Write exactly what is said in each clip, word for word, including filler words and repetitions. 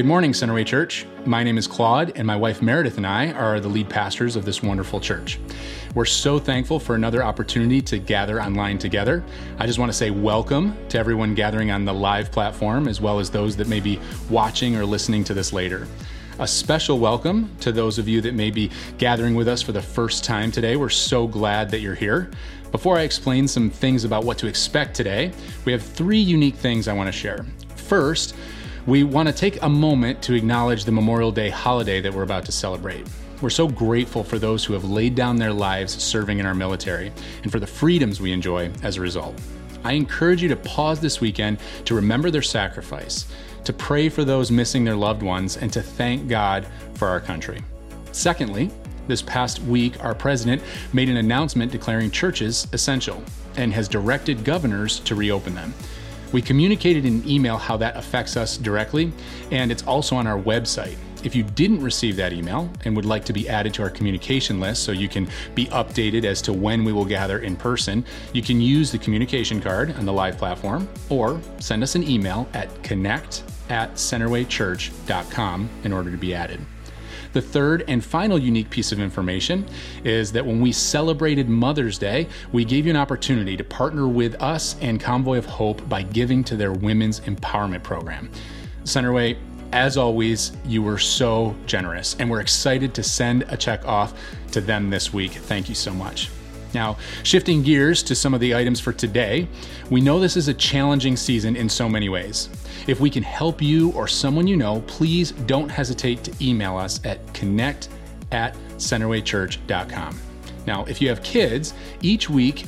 Good morning, Centerway Church. My name is Claude, and my wife Meredith and I are the lead pastors of this wonderful church. We're so thankful for another opportunity to gather online together. I just want to say welcome to everyone gathering on the live platform, as well as those that may be watching or listening to this later. A special welcome to those of you that may be gathering with us for the first time today. We're so glad that you're here. Before I explain some things about what to expect today, we have three unique things I want to share. First, we want to take a moment to acknowledge the Memorial Day holiday that we're about to celebrate. We're so grateful for those who have laid down their lives serving in our military and for the freedoms we enjoy as a result. I encourage you to pause this weekend to remember their sacrifice, to pray for those missing their loved ones, and to thank God for our country. Secondly, this past week, our president made an announcement declaring churches essential and has directed governors to reopen them. We communicated in an email how that affects us directly, and it's also on our website. If you didn't receive that email and would like to be added to our communication list so you can be updated as to when we will gather in person, you can use the communication card on the live platform or send us an email at connect at centerway church dot com in order to be added. The third and final unique piece of information is that when we celebrated Mother's Day, we gave you an opportunity to partner with us and Convoy of Hope by giving to their Women's Empowerment Program. Centerway, as always, you were so generous, and we're excited to send a check off to them this week. Thank you so much. Now, shifting gears to some of the items for today, we know this is a challenging season in so many ways. If we can help you or someone you know, please don't hesitate to email us at connect at centerway church dot com. Now, if you have kids, each week,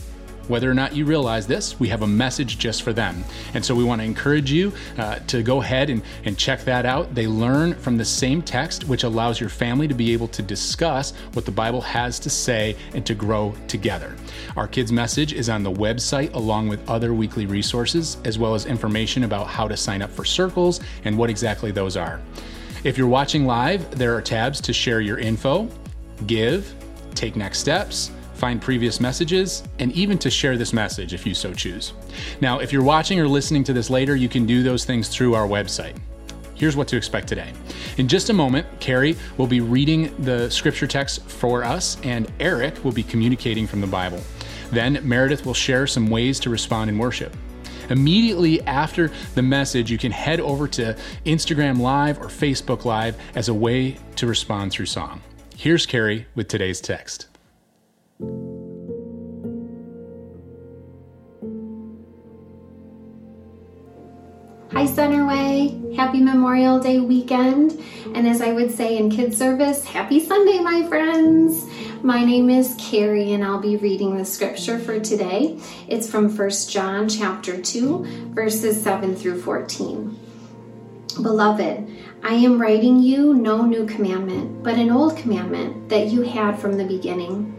whether or not you realize this, we have a message just for them. And so we want to encourage you uh, to go ahead and, and check that out. They learn from the same text, which allows your family to be able to discuss what the Bible has to say and to grow together. Our kids' message is on the website along with other weekly resources, as well as information about how to sign up for circles and what exactly those are. If you're watching live, there are tabs to share your info, give, take next steps, find previous messages, and even to share this message if you so choose. Now, if you're watching or listening to this later, you can do those things through our website. Here's what to expect today. In just a moment, Carrie will be reading the scripture text for us, and Eric will be communicating from the Bible. Then Meredith will share some ways to respond in worship. Immediately after the message, you can head over to Instagram Live or Facebook Live as a way to respond through song. Here's Carrie with today's text. Hi Centerway, happy Memorial Day weekend, and as I would say in kids service, happy Sunday my friends. My name is Carrie and I'll be reading the scripture for today. It's from First John chapter two, verses seven through fourteen. Beloved, I am writing you no new commandment, but an old commandment that you had from the beginning.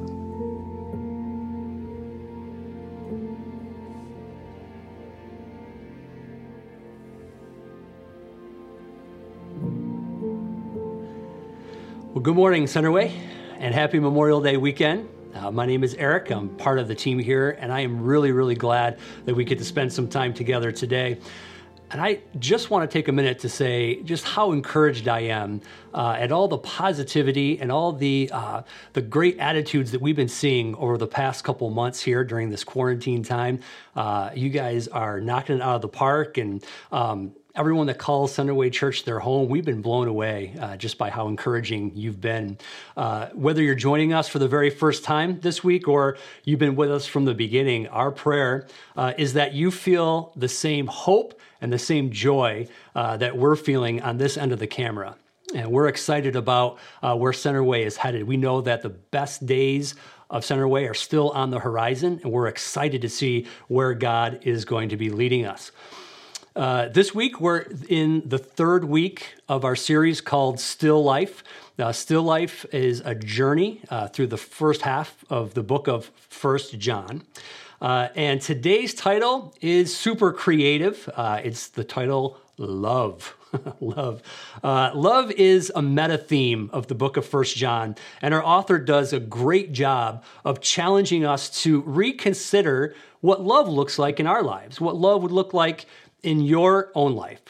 Well, good morning, Centerway, and happy Memorial Day weekend. Uh, my name is Eric. I'm part of the team here, and I am really, really glad that we get to spend some time together today. And I just want to take a minute to say just how encouraged I am uh, at all the positivity and all the uh, the great attitudes that we've been seeing over the past couple months here during this quarantine time. Uh, you guys are knocking it out of the park, and um, everyone that calls Centerway Church their home, we've been blown away uh, just by how encouraging you've been. Uh, whether you're joining us for the very first time this week or you've been with us from the beginning, our prayer uh, is that you feel the same hope and the same joy uh, that we're feeling on this end of the camera. And we're excited about uh, where Centerway is headed. We know that the best days of Centerway are still on the horizon, and we're excited to see where God is going to be leading us. Uh, this week, we're in the third week of our series called Still Life. Now, Still Life is a journey uh, through the first half of the book of First John. Uh, and today's title is super creative. Uh, it's the title, Love. Love. Uh, love is a meta theme of the book of First John, and our author does a great job of challenging us to reconsider what love looks like in our lives, what love would look like in your own life.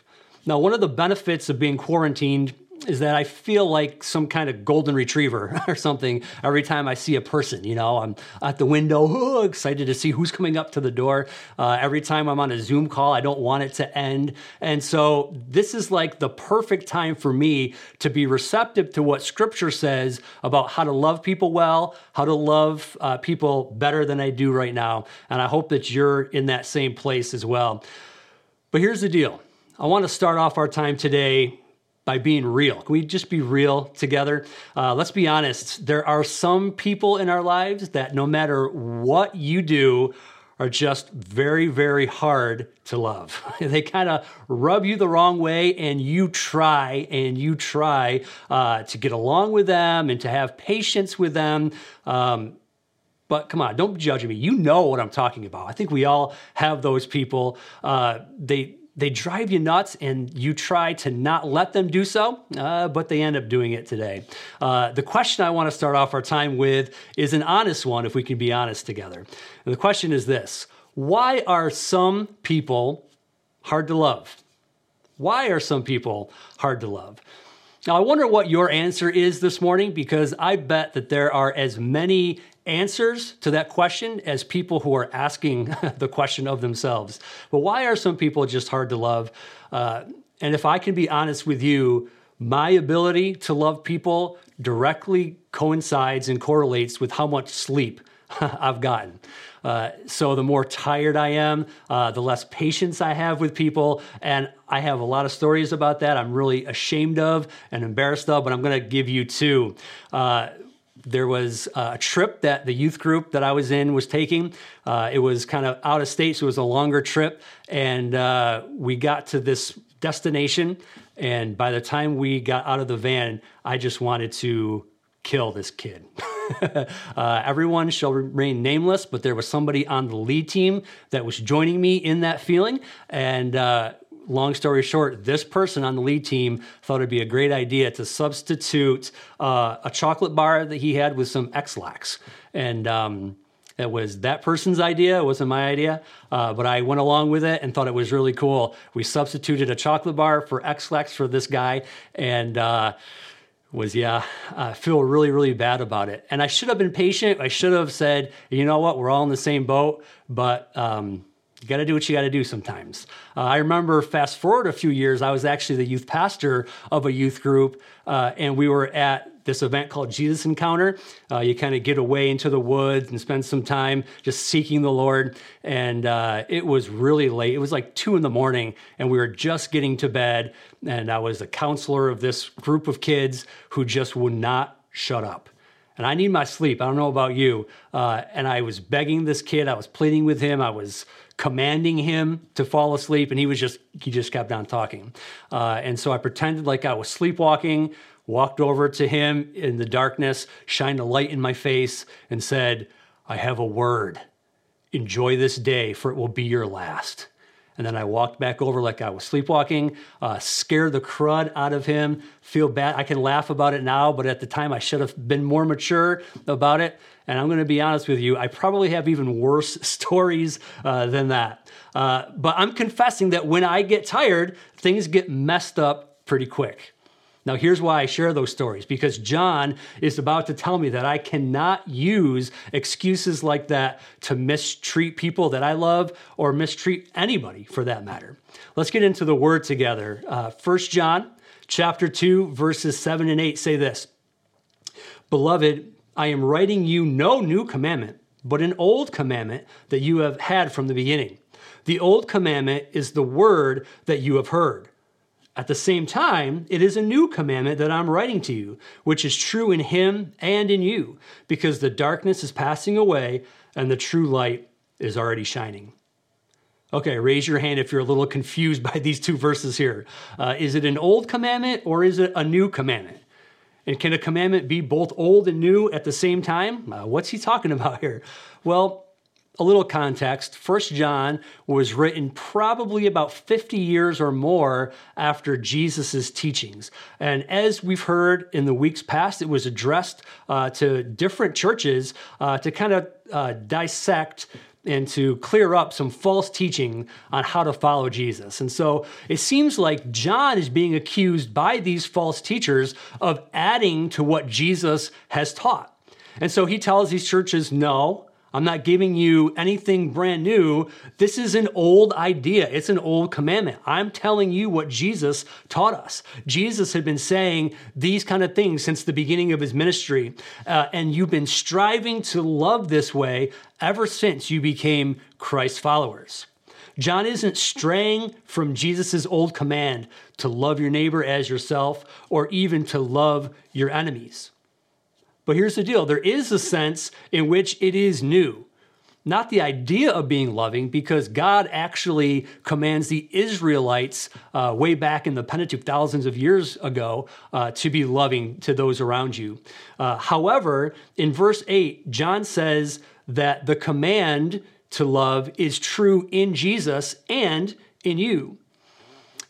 Now, one of the benefits of being quarantined is that I feel like some kind of golden retriever or something every time I see a person. You know, I'm at the window, oh, excited to see who's coming up to the door. Uh, every time I'm on a Zoom call, I don't want it to end. And so this is like the perfect time for me to be receptive to what Scripture says about how to love people well, how to love uh, people better than I do right now. And I hope that you're in that same place as well. But here's the deal. I want to start off our time today by being real. Can we just be real together? Uh, let's be honest. There are some people in our lives that no matter what you do are just very, very hard to love. They kind of rub you the wrong way, and you try and you try uh, to get along with them and to have patience with them. Um, But come on, don't judge me. You know what I'm talking about. I think we all have those people. Uh, they they drive you nuts, and you try to not let them do so, uh, but they end up doing it today. Uh, the question I want to start off our time with is an honest one, if we can be honest together. And the question is this: why are some people hard to love? Why are some people hard to love? Now, I wonder what your answer is this morning, because I bet that there are as many answers to that question as people who are asking the question of themselves. But why are some people just hard to love? Uh, and if I can be honest with you, my ability to love people directly coincides and correlates with how much sleep I've gotten. Uh, so the more tired I am, uh, the less patience I have with people. And I have a lot of stories about that I'm really ashamed of and embarrassed of, but I'm going to give you two. Uh, There was a trip that the youth group that I was in was taking. Uh, it was kind of out of state, so it was a longer trip. And uh, we got to this destination, and by the time we got out of the van, I just wanted to kill this kid. uh, everyone shall remain nameless, but there was somebody on the lead team that was joining me in that feeling. And uh, long story short, this person on the lead team thought it'd be a great idea to substitute uh, a chocolate bar that he had with some X-Lax. And um, it was that person's idea. It wasn't my idea, uh, but I went along with it and thought it was really cool. We substituted a chocolate bar for X-Lax for this guy, and uh, was, yeah, I feel really, really bad about it. And I should have been patient. I should have said, you know what, we're all in the same boat, but... Um, You got to do what you got to do sometimes. Uh, I remember, fast forward a few years, I was actually the youth pastor of a youth group, uh, and we were at this event called Jesus Encounter. Uh, you kind of get away into the woods and spend some time just seeking the Lord. And uh, it was really late. It was like two in the morning, and we were just getting to bed. And I was the counselor of this group of kids who just would not shut up. And I need my sleep. I don't know about you. Uh, and I was begging this kid. I was pleading with him. I was commanding him to fall asleep. And he was just, he just kept on talking. Uh, and so I pretended like I was sleepwalking, walked over to him in the darkness, shined a light in my face, and said, "I have a word. Enjoy this day, for it will be your last." And then I walked back over like I was sleepwalking, uh, scared the crud out of him, feel bad. I can laugh about it now, but at the time I should have been more mature about it. And I'm going to be honest with you, I probably have even worse stories uh, than that. Uh, but I'm confessing that when I get tired, things get messed up pretty quick. Now, here's why I share those stories, because John is about to tell me that I cannot use excuses like that to mistreat people that I love or mistreat anybody for that matter. Let's get into the word together. Uh, First John chapter two, verses seven and eight say this, "Beloved, I am writing you no new commandment, but an old commandment that you have had from the beginning. The old commandment is the word that you have heard. At the same time, it is a new commandment that I'm writing to you, which is true in him and in you, because the darkness is passing away and the true light is already shining." Okay, raise your hand if you're a little confused by these two verses here. Uh, is it an old commandment or is it a new commandment? And can a commandment be both old and new at the same time? Uh, what's he talking about here? Well, a little context. First John was written probably about fifty years or more after Jesus's teachings. And as we've heard in the weeks past, it was addressed uh, to different churches uh, to kind of uh, dissect and to clear up some false teaching on how to follow Jesus. And so it seems like John is being accused by these false teachers of adding to what Jesus has taught. And so he tells these churches, no, I'm not giving you anything brand new. This is an old idea. It's an old commandment. I'm telling you what Jesus taught us. Jesus had been saying these kind of things since the beginning of his ministry, uh, and you've been striving to love this way ever since you became Christ's followers. John isn't straying from Jesus's old command to love your neighbor as yourself or even to love your enemies. But here's the deal. There is a sense in which it is new, not the idea of being loving, because God actually commands the Israelites uh, way back in the Pentateuch thousands of years ago uh, to be loving to those around you. Uh, however, in verse eight, John says that the command to love is true in Jesus and in you.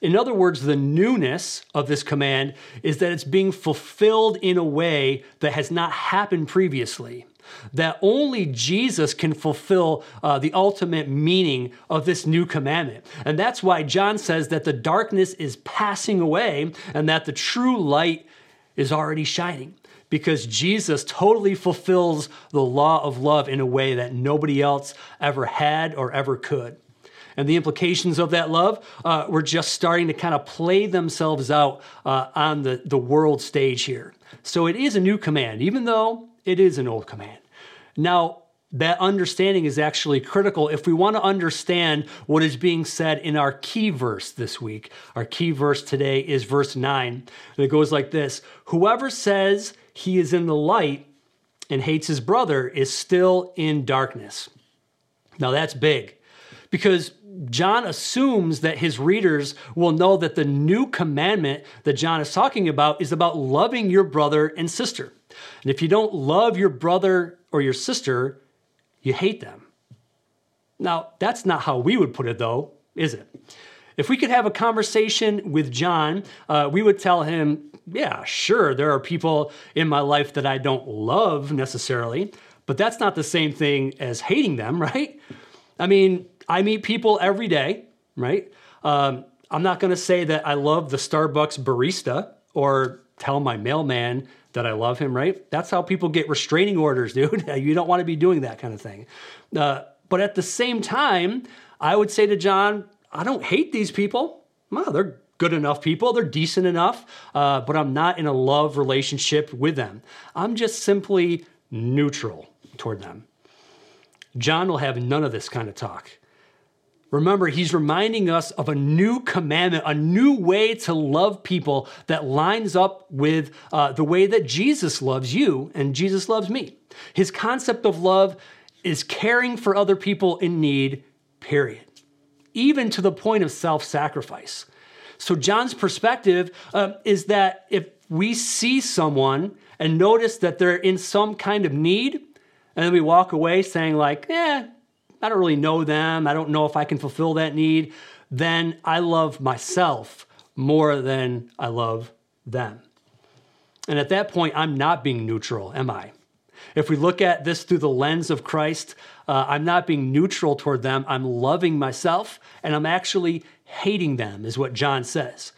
In other words, the newness of this command is that it's being fulfilled in a way that has not happened previously, that only Jesus can fulfill uh, the ultimate meaning of this new commandment. And that's why John says that the darkness is passing away and that the true light is already shining, because Jesus totally fulfills the law of love in a way that nobody else ever had or ever could. And the implications of that love uh, were just starting to kind of play themselves out uh, on the, the world stage here. So it is a new command, even though it is an old command. Now, that understanding is actually critical if we want to understand what is being said in our key verse this week. Our key verse today is verse nine, and it goes like this. "Whoever says he is in the light and hates his brother is still in darkness." Now, that's big, because John assumes that his readers will know that the new commandment that John is talking about is about loving your brother and sister. And if you don't love your brother or your sister, you hate them. Now, that's not how we would put it though, is it? If we could have a conversation with John, uh, we would tell him, yeah, sure, there are people in my life that I don't love necessarily, but that's not the same thing as hating them, right? I mean, I meet people every day, right? Um, I'm not going to say that I love the Starbucks barista or tell my mailman that I love him, right? That's how people get restraining orders, dude. You don't want to be doing that kind of thing. Uh, but at the same time, I would say to John, I don't hate these people. Well, they're good enough people. They're decent enough, uh, but I'm not in a love relationship with them. I'm just simply neutral toward them. John will have none of this kind of talk. Remember, he's reminding us of a new commandment, a new way to love people that lines up with uh, the way that Jesus loves you and Jesus loves me. His concept of love is caring for other people in need, period, even to the point of self-sacrifice. So John's perspective uh, is that if we see someone and notice that they're in some kind of need, and then we walk away saying like, eh, I don't really know them. I don't know if I can fulfill that need. Then I love myself more than I love them. And at that point, I'm not being neutral, am I? If we look at this through the lens of Christ, uh, I'm not being neutral toward them. I'm loving myself, and I'm actually hating them, is what John says.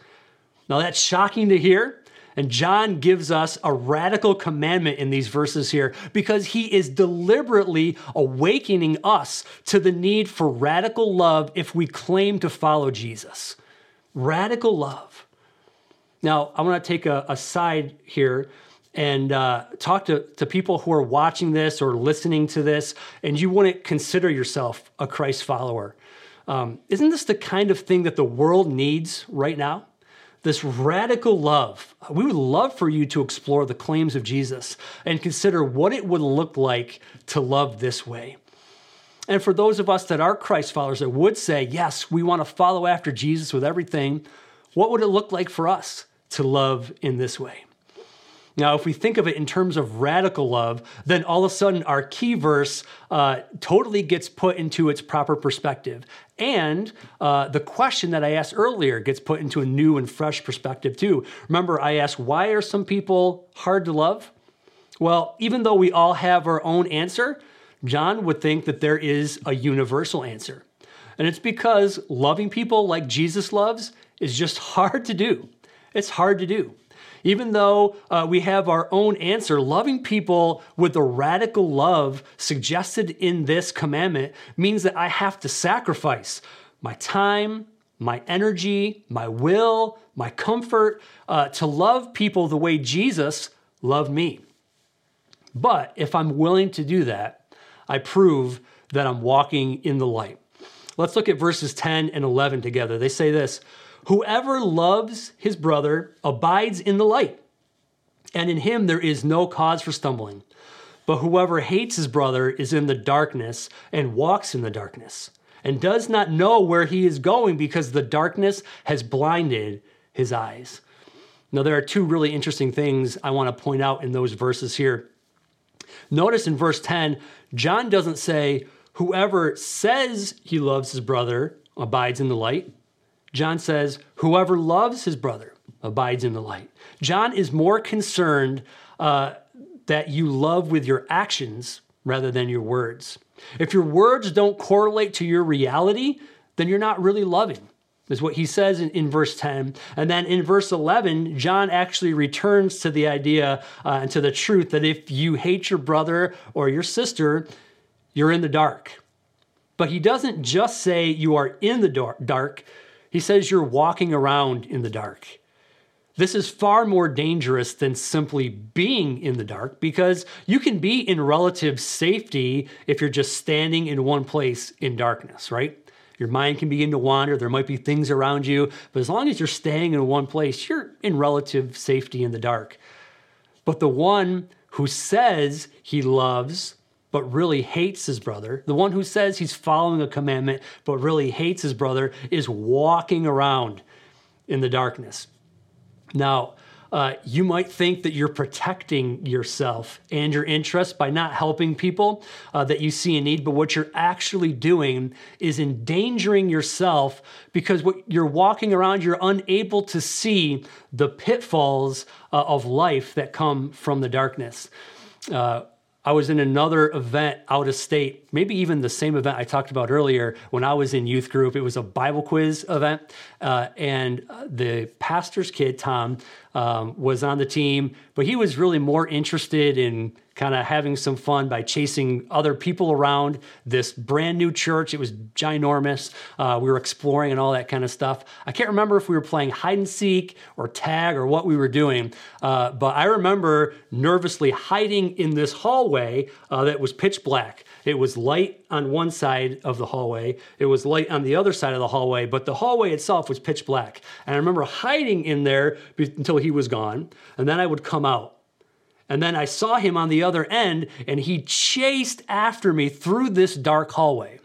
Now, that's shocking to hear. And John gives us a radical commandment in these verses here because he is deliberately awakening us to the need for radical love if we claim to follow Jesus. Radical love. Now, I want to take a, a side here and uh, talk to, to people who are watching this or listening to this, and you want to consider yourself a Christ follower. Um, isn't this the kind of thing that the world needs right now? This radical love. We would love for you to explore the claims of Jesus and consider what it would look like to love this way. And for those of us that are Christ followers that would say, yes, we want to follow after Jesus with everything, what would it look like for us to love in this way? Now, if we think of it in terms of radical love, then all of a sudden our key verse uh, totally gets put into its proper perspective. And uh, the question that I asked earlier gets put into a new and fresh perspective too. Remember, I asked, why are some people hard to love? Well, even though we all have our own answer, John would think that there is a universal answer. And it's because loving people like Jesus loves is just hard to do. It's hard to do. Even though uh, we have our own answer, loving people with the radical love suggested in this commandment means that I have to sacrifice my time, my energy, my will, my comfort uh, to love people the way Jesus loved me. But if I'm willing to do that, I prove that I'm walking in the light. Let's look at verses ten and eleven together. They say this, whoever loves his brother abides in the light, and in him there is no cause for stumbling. But whoever hates his brother is in the darkness and walks in the darkness, and does not know where he is going because the darkness has blinded his eyes. Now, there are two really interesting things I want to point out in those verses here. Notice in verse ten, John doesn't say, whoever says he loves his brother abides in the light. John says, whoever loves his brother abides in the light. John is more concerned uh, that you love with your actions rather than your words. If your words don't correlate to your reality, then you're not really loving, is what he says in, in verse ten. And then in verse eleven, John actually returns to the idea uh, and to the truth that if you hate your brother or your sister, you're in the dark. But he doesn't just say you are in the dark. He says you're walking around in the dark. This is far more dangerous than simply being in the dark because you can be in relative safety if you're just standing in one place in darkness, right? Your mind can begin to wander. There might be things around you, but as long as you're staying in one place, you're in relative safety in the dark. But the one who says he loves but really hates his brother, the one who says he's following a commandment but really hates his brother, is walking around in the darkness. Now, uh, you might think that you're protecting yourself and your interests by not helping people uh, that you see in need, but what you're actually doing is endangering yourself because what you're walking around, you're unable to see the pitfalls uh, of life that come from the darkness. Uh, I was in another event out of state, maybe even the same event I talked about earlier when I was in youth group. It was a Bible quiz event, uh, and the pastor's kid, Tom, um, was on the team, but he was really more interested in kind of having some fun by chasing other people around this brand new church. It was ginormous. Uh, we were exploring and all that kind of stuff. I can't remember if we were playing hide and seek or tag or what we were doing, uh, but I remember nervously hiding in this hallway uh, that was pitch black. It was light on one side of the hallway. It was light on the other side of the hallway, but the hallway itself was pitch black. And I remember hiding in there until he was gone, and then I would come out. And then I saw him on the other end, and he chased after me through this dark hallway.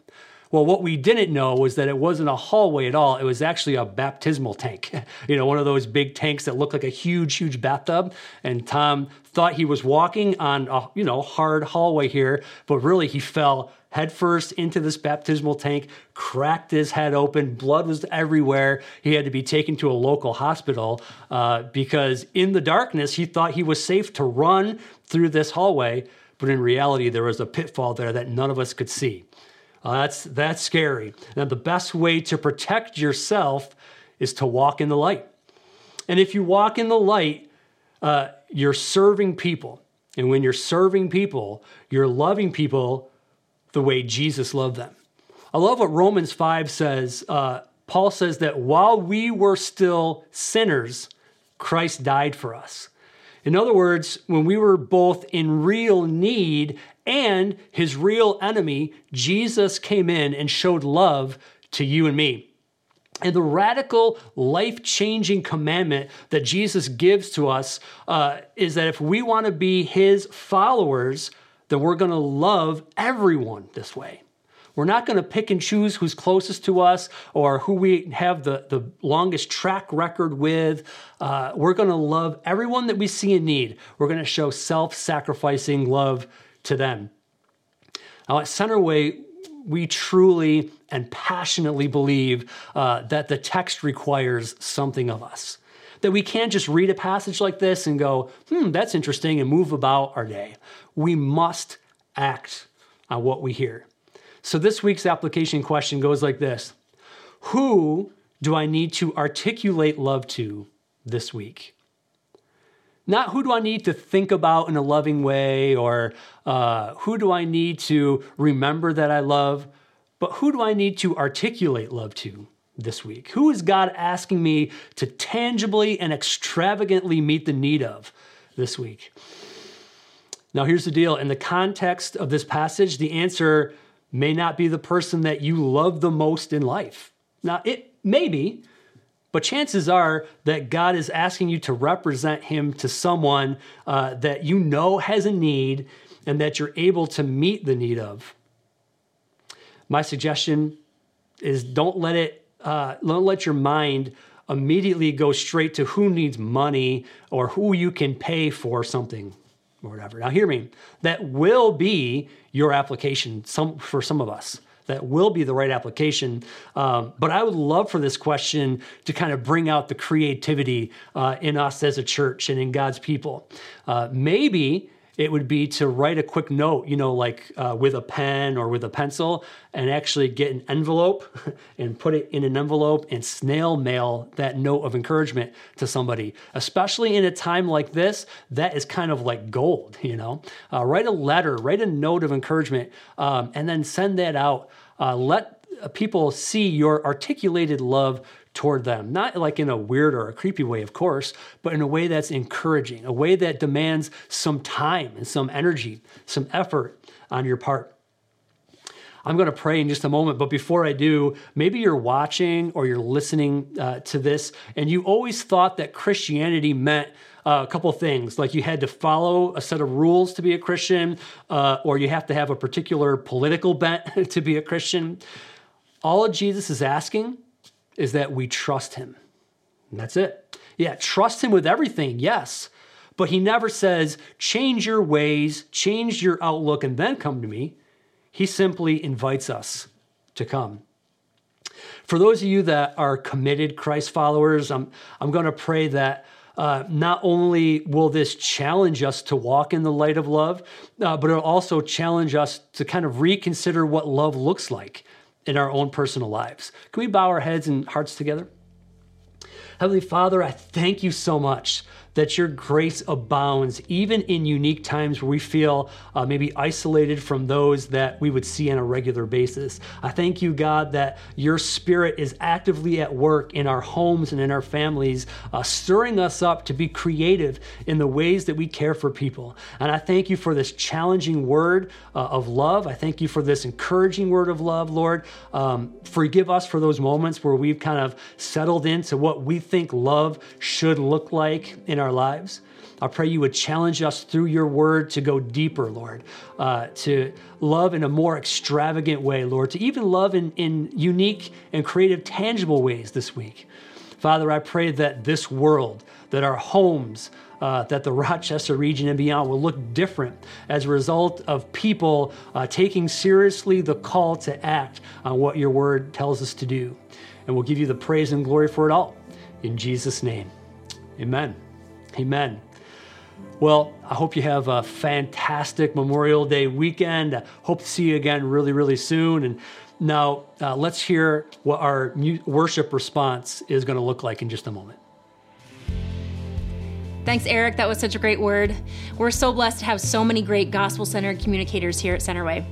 Well, what we didn't know was that it wasn't a hallway at all. It was actually a baptismal tank, you know, one of those big tanks that looked like a huge, huge bathtub. And Tom thought he was walking on a, you know, hard hallway here, but really he fell headfirst into this baptismal tank, cracked his head open, blood was everywhere. He had to be taken to a local hospital uh, because in the darkness, he thought he was safe to run through this hallway, But in reality, there was a pitfall there that none of us could see. Uh, that's, that's scary. Now, the best way to protect yourself is to walk in the light. And if you walk in the light, uh, you're serving people. And when you're serving people, you're loving people the way Jesus loved them. I love what Romans five says. Uh, Paul says that while we were still sinners, Christ died for us. In other words, when we were both in real need and his real enemy, Jesus came in and showed love to you and me. And the radical, life-changing commandment that Jesus gives to us uh, is that if we want to be his followers, then we're going to love everyone this way. We're not going to pick and choose who's closest to us or who we have the, the longest track record with. Uh, we're going to love everyone that we see in need. We're going to show self-sacrificing love to them. Now, at Centerway, we truly and passionately believe uh, that the text requires something of us, that we can't just read a passage like this and go, hmm, that's interesting, and move about our day. We must act on what we hear. So this week's application question goes like this. Who do I need to articulate love to this week? Not who do I need to think about in a loving way, or uh, who do I need to remember that I love, but who do I need to articulate love to this week? Who is God asking me to tangibly and extravagantly meet the need of this week? Now here's the deal. In the context of this passage, the answer may not be the person that you love the most in life. Now it may be, but chances are that God is asking you to represent him to someone uh, that you know has a need and that you're able to meet the need of. My suggestion is don't let it, uh, don't let your mind immediately go straight to who needs money or who you can pay for something or whatever. Now hear me, that will be your application some, for some of us. That will be the right application. Um, but I would love for this question to kind of bring out the creativity uh, in us as a church and in God's people. Uh, maybe it would be to write a quick note, you know, like uh, with a pen or with a pencil, and actually get an envelope and put it in an envelope and snail mail that note of encouragement to somebody. Especially in a time like this, that is kind of like gold, you know. Uh, write a letter, write a note of encouragement, um, and then send that out. Uh, let people see your articulated love toward them, not like in a weird or a creepy way, of course, but in a way that's encouraging, a way that demands some time and some energy, some effort on your part. I'm going to pray in just a moment, but before I do, maybe you're watching or you're listening uh, to this, and you always thought that Christianity meant Uh, a couple things, like you had to follow a set of rules to be a Christian, uh, or you have to have a particular political bent to be a Christian. All Jesus is asking is that we trust him. And that's it. Yeah, trust him with everything, yes. But he never says, change your ways, change your outlook, and then come to me. He simply invites us to come. For those of you that are committed Christ followers, I'm, I'm going to pray that Uh, not only will this challenge us to walk in the light of love, uh, but it'll also challenge us to kind of reconsider what love looks like in our own personal lives. Can we bow our heads and hearts together? Heavenly Father, I thank you so much that your grace abounds even in unique times where we feel uh, maybe isolated from those that we would see on a regular basis. I thank you, God, that your spirit is actively at work in our homes and in our families, uh, stirring us up to be creative in the ways that we care for people. And I thank you for this challenging word uh, of love. I thank you for this encouraging word of love, Lord. Um, forgive us for those moments where we've kind of settled into what we think love should look like in our lives. I pray you would challenge us through your word to go deeper, Lord, uh, to love in a more extravagant way, Lord, to even love in, in unique and creative, tangible ways this week. Father, I pray that this world, that our homes, uh, that the Rochester region and beyond will look different as a result of people uh, taking seriously the call to act on what your word tells us to do. And we'll give you the praise and glory for it all. In Jesus' name, amen. Amen. Well, I hope you have a fantastic Memorial Day weekend. I hope to see you again really, really soon. And now uh, let's hear what our worship response is going to look like in just a moment. Thanks, Eric. That was such a great word. We're so blessed to have so many great gospel-centered communicators here at Centerway.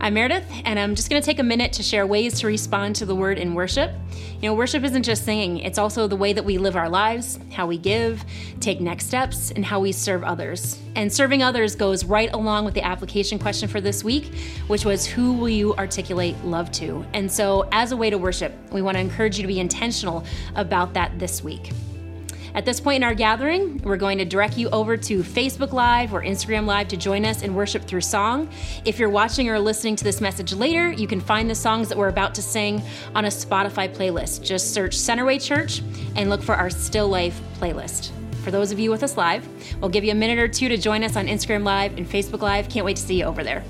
I'm Meredith, and I'm just going to take a minute to share ways to respond to the word in worship. You know, worship isn't just singing. It's also the way that we live our lives, how we give, take next steps, and how we serve others. And serving others goes right along with the application question for this week, which was, who will you articulate love to? And so as a way to worship, we want to encourage you to be intentional about that this week. At this point in our gathering, we're going to direct you over to Facebook Live or Instagram Live to join us in worship through song. If you're watching or listening to this message later, you can find the songs that we're about to sing on a Spotify playlist. Just search Centerway Church and look for our Still Life playlist. For those of you with us live, we'll give you a minute or two to join us on Instagram Live and Facebook Live. Can't wait to see you over there.